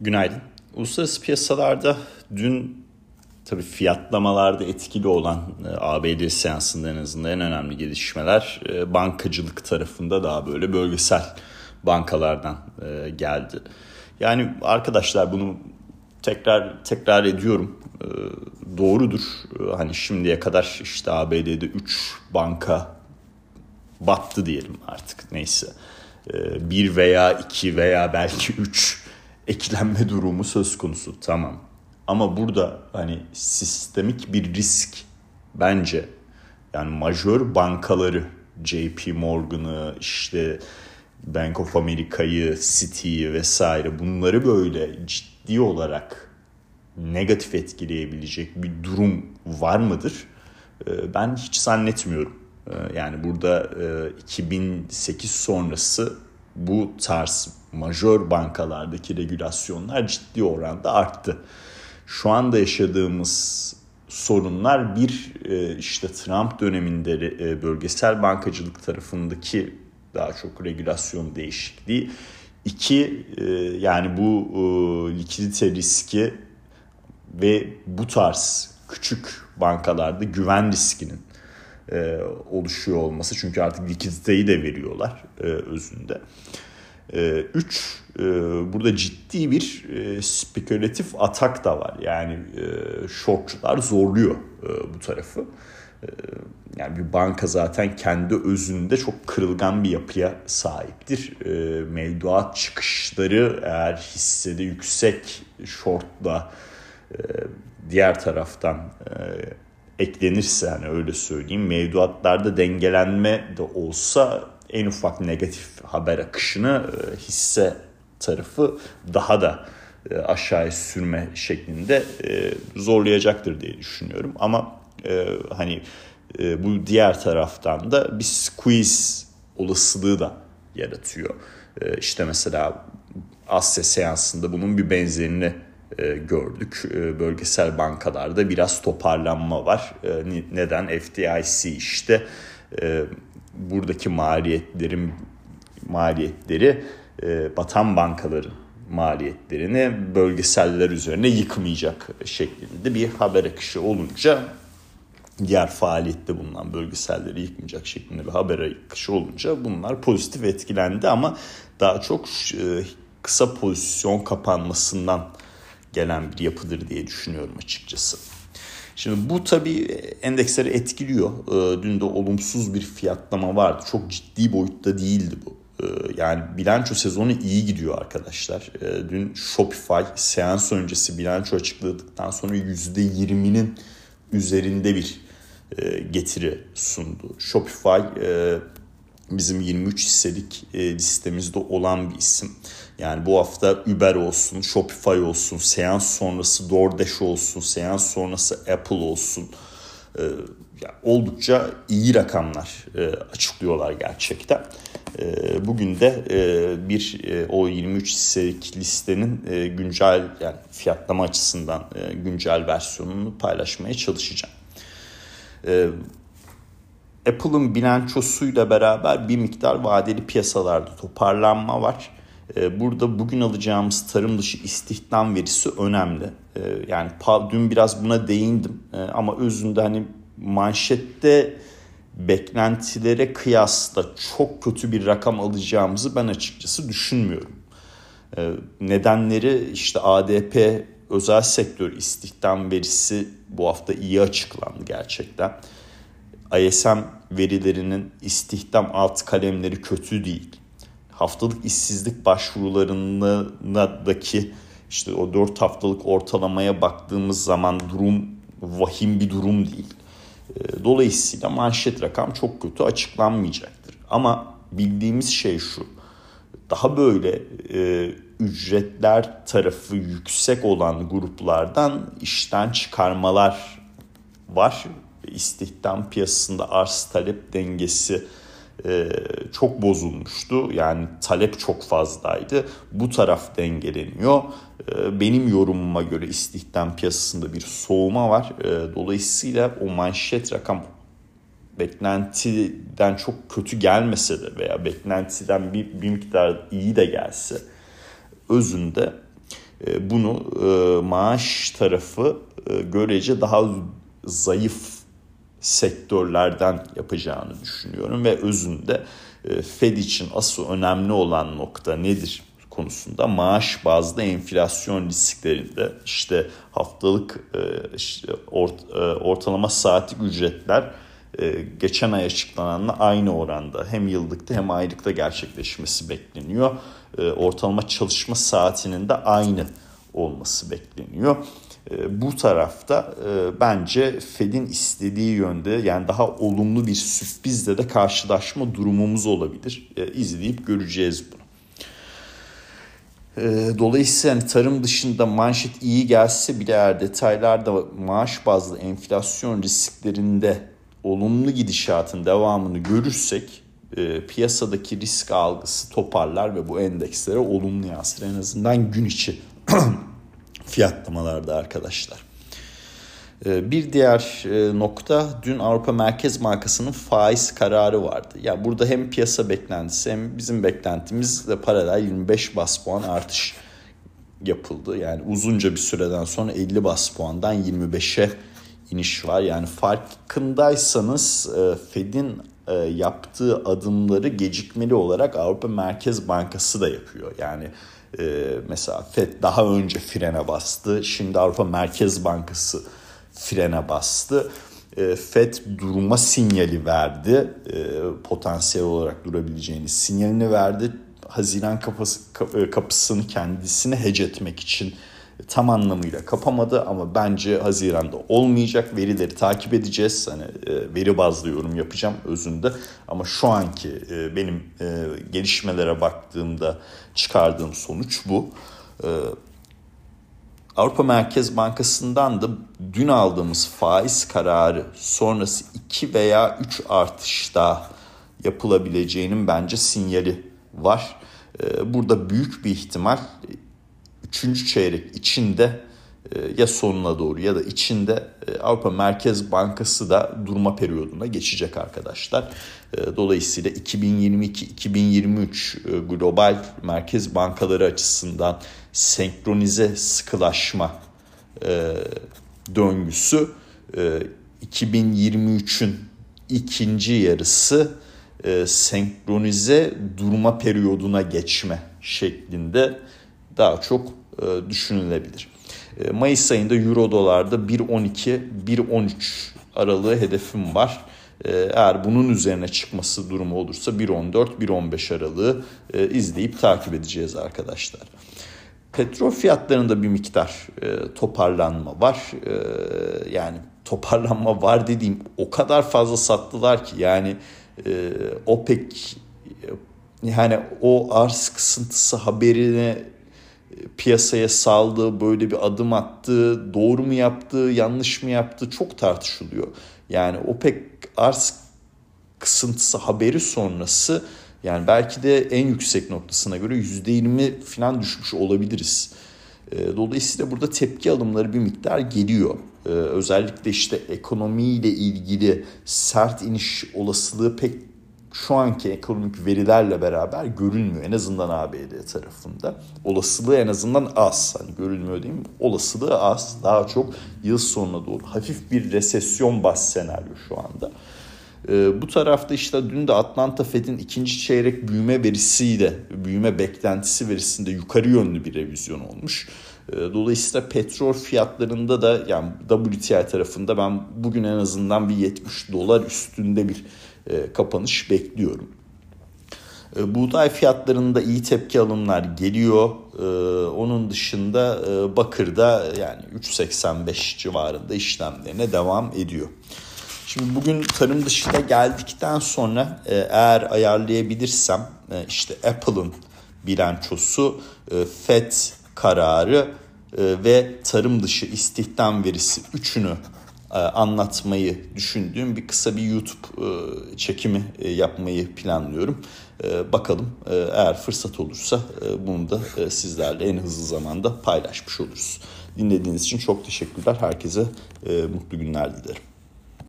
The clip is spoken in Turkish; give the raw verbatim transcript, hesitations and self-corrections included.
Günaydın. Uluslararası piyasalarda dün tabii fiyatlamalarda etkili olan A B D seansında en azından en önemli gelişmeler bankacılık tarafında daha böyle bölgesel bankalardan geldi. Yani arkadaşlar bunu tekrar tekrar ediyorum. Doğrudur. Hani şimdiye kadar işte A B D'de üç banka battı diyelim artık neyse. bir veya iki veya belki üç eklenme durumu söz konusu, tamam. Ama burada hani sistemik bir risk bence, yani majör bankaları, J P Morgan'ı, işte Bank of America'yı, Citi'yi vesaire, bunları böyle ciddi olarak negatif etkileyebilecek bir durum var mıdır? Ben hiç zannetmiyorum. Yani burada iki bin sekiz sonrası bu tarz majör bankalardaki regülasyonlar ciddi oranda arttı. Şu anda yaşadığımız sorunlar bir işte Trump döneminde bölgesel bankacılık tarafındaki daha çok regülasyon değişikliği. İki, yani bu likidite riski ve bu tarz küçük bankalarda güven riskinin oluşuyor olması. Çünkü artık likiditeyi de veriyorlar özünde. Üç, burada ciddi bir spekülatif atak da var. Yani shortçular zorluyor bu tarafı. Yani bir banka zaten kendi özünde çok kırılgan bir yapıya sahiptir. Mevduat çıkışları eğer hissede yüksek shortla diğer taraftan eklenirse, yani öyle söyleyeyim, mevduatlarda dengelenme de olsa en ufak negatif haber akışını hisse tarafı daha da aşağıya sürme şeklinde zorlayacaktır diye düşünüyorum. Ama hani bu diğer taraftan da bir squeeze olasılığı da yaratıyor. İşte mesela Asya seansında bunun bir benzerini gördük. Bölgesel bankalarda biraz toparlanma var. Neden? F D I C işte buradaki maliyetlerin maliyetleri batan bankaların maliyetlerini bölgeseller üzerine yıkmayacak şeklinde bir haber akışı olunca, diğer faaliyette bulunan bölgeselleri yıkmayacak şeklinde bir haber akışı olunca bunlar pozitif etkilendi, ama daha çok kısa pozisyon kapanmasından gelen bir yapıdır diye düşünüyorum açıkçası. Şimdi bu tabii endeksleri etkiliyor. Dün de olumsuz bir fiyatlama vardı. Çok ciddi boyutta değildi bu. Yani bilanço sezonu iyi gidiyor arkadaşlar. Dün Shopify seans öncesi bilanço açıkladıktan sonra yüzde yirminin üzerinde bir getiri sundu. Shopify bizim yirmi üç hisselik listemizde olan bir isim. Yani bu hafta Uber olsun, Shopify olsun, seans sonrası DoorDash olsun, seans sonrası Apple olsun. Ee, yani oldukça iyi rakamlar e, açıklıyorlar gerçekten. E, bugün de e, bir e, o yirmi üç hisselik listenin e, güncel, yani fiyatlama açısından e, güncel versiyonunu paylaşmaya çalışacağım. E, Apple'ın bilançosuyla beraber bir miktar vadeli piyasalarda toparlanma var. Burada bugün alacağımız tarım dışı istihdam verisi önemli. Yani dün biraz buna değindim, ama özünde hani manşette beklentilere kıyasla çok kötü bir rakam alacağımızı ben açıkçası düşünmüyorum. Nedenleri işte A D P özel sektör istihdam verisi bu hafta iyi açıklandı gerçekten. I S M verilerinin istihdam alt kalemleri kötü değil. Haftalık işsizlik başvurularındaki işte o dört haftalık ortalamaya baktığımız zaman durum vahim bir durum değil. Dolayısıyla manşet rakam çok kötü açıklanmayacaktır. Ama bildiğimiz şey şu, daha böyle e, ücretler tarafı yüksek olan gruplardan işten çıkarmalar var. İstihdam piyasasında arz talep dengesi Ee, çok bozulmuştu. Yani talep çok fazlaydı. Bu taraf dengeleniyor. Ee, benim yorumuma göre istihdam piyasasında bir soğuma var. Ee, dolayısıyla o manşet rakam beklentiden çok kötü gelmese de veya beklentiden bir, bir miktar iyi de gelse, özünde bunu maaş tarafı görece daha zayıf sektörlerden yapacağını düşünüyorum ve özünde Fed için asıl önemli olan nokta nedir konusunda maaş bazlı enflasyon risklerinde işte haftalık işte ortalama saatlik ücretler geçen ay açıklananla aynı oranda hem yıllıkta hem aylıkta gerçekleşmesi bekleniyor. Ortalama çalışma saatinin de aynı olması bekleniyor. Bu tarafta bence Fed'in istediği yönde yani daha olumlu bir sürprizle de karşılaşma durumumuz olabilir. İzleyip göreceğiz bunu. Dolayısıyla hani tarım dışında manşet iyi gelse bile eğer detaylarda maaş bazlı enflasyon risklerinde olumlu gidişatın devamını görürsek e, piyasadaki risk algısı toparlar ve bu endekslere olumlu yansır. En azından gün içi fiyatlamalarda arkadaşlar. E, bir diğer e, nokta dün Avrupa Merkez Bankası'nın faiz kararı vardı. Ya yani burada hem piyasa beklentisi hem bizim beklentimizle paralel yirmi beş bas puan artış yapıldı. Yani uzunca bir süreden sonra elli bas puandan yirmi beşe iniş var. Yani farkındaysanız Fed'in yaptığı adımları gecikmeli olarak Avrupa Merkez Bankası da yapıyor. Yani mesela Fed daha önce frene bastı. Şimdi Avrupa Merkez Bankası frene bastı. Fed durma sinyali verdi. Potansiyel olarak durabileceğini sinyalini verdi. Haziran kapısı, kapısını kendisine hecetmek için tam anlamıyla kapamadı ama bence Haziran'da olmayacak. Verileri takip edeceğiz. Hani veri bazlı yorum yapacağım özünde. Ama şu anki benim gelişmelere baktığımda çıkardığım sonuç bu. Avrupa Merkez Bankası'ndan da dün aldığımız faiz kararı sonrası iki veya üç artışta yapılabileceğinin bence sinyali var. Burada büyük bir ihtimal üçüncü çeyrek içinde ya sonuna doğru ya da içinde Avrupa Merkez Bankası da durma periyoduna geçecek arkadaşlar. Dolayısıyla iki bin yirmi iki iki bin yirmi üç global merkez bankaları açısından senkronize sıkılaşma döngüsü iki bin yirmi üçün ikinci yarısı senkronize durma periyoduna geçme şeklinde daha çok düşünülebilir. Mayıs ayında euro dolarda bir on iki bir on üç aralığı hedefim var. Eğer bunun üzerine çıkması durumu olursa bir on dört bir on beş aralığı izleyip takip edeceğiz arkadaşlar. Petrol fiyatlarında bir miktar toparlanma var. Yani toparlanma var dediğim o kadar fazla sattılar ki yani OPEC yani o arz kısıntısı haberine piyasaya saldı, böyle bir adım attı, doğru mu yaptı, yanlış mı yaptı çok tartışılıyor. Yani OPEC arz kısıntısı haberi sonrası yani belki de en yüksek noktasına göre yüzde yirmi falan düşmüş olabiliriz. Dolayısıyla burada tepki alımları bir miktar geliyor. Özellikle işte ekonomiyle ilgili sert iniş olasılığı pek şu anki ekonomik verilerle beraber görünmüyor en azından A B D tarafında. Olasılığı en azından az. Hani görünmüyor değil mi? Olasılığı az. Daha çok yıl sonuna doğru hafif bir resesyon baz senaryo şu anda. Ee, bu tarafta işte dün de Atlanta Fed'in ikinci çeyrek büyüme verisiyle, büyüme beklentisi verisinde yukarı yönlü bir revizyon olmuş. Ee, dolayısıyla petrol fiyatlarında da yani W T I tarafında ben bugün en azından bir yetmiş dolar üstünde bir kapanış bekliyorum. Buğday fiyatlarında iyi tepki alımlar geliyor. Onun dışında bakırda yani üç seksen beş civarında işlemlerine devam ediyor. Şimdi bugün tarım dışına geldikten sonra eğer ayarlayabilirsem işte Apple'ın bilançosu, Fed kararı ve tarım dışı istihdam verisi üçünü anlatmayı düşündüğüm bir kısa bir YouTube çekimi yapmayı planlıyorum. Bakalım eğer fırsat olursa bunu da sizlerle en hızlı zamanda paylaşmış oluruz. Dinlediğiniz için çok teşekkürler. Herkese mutlu günler dilerim.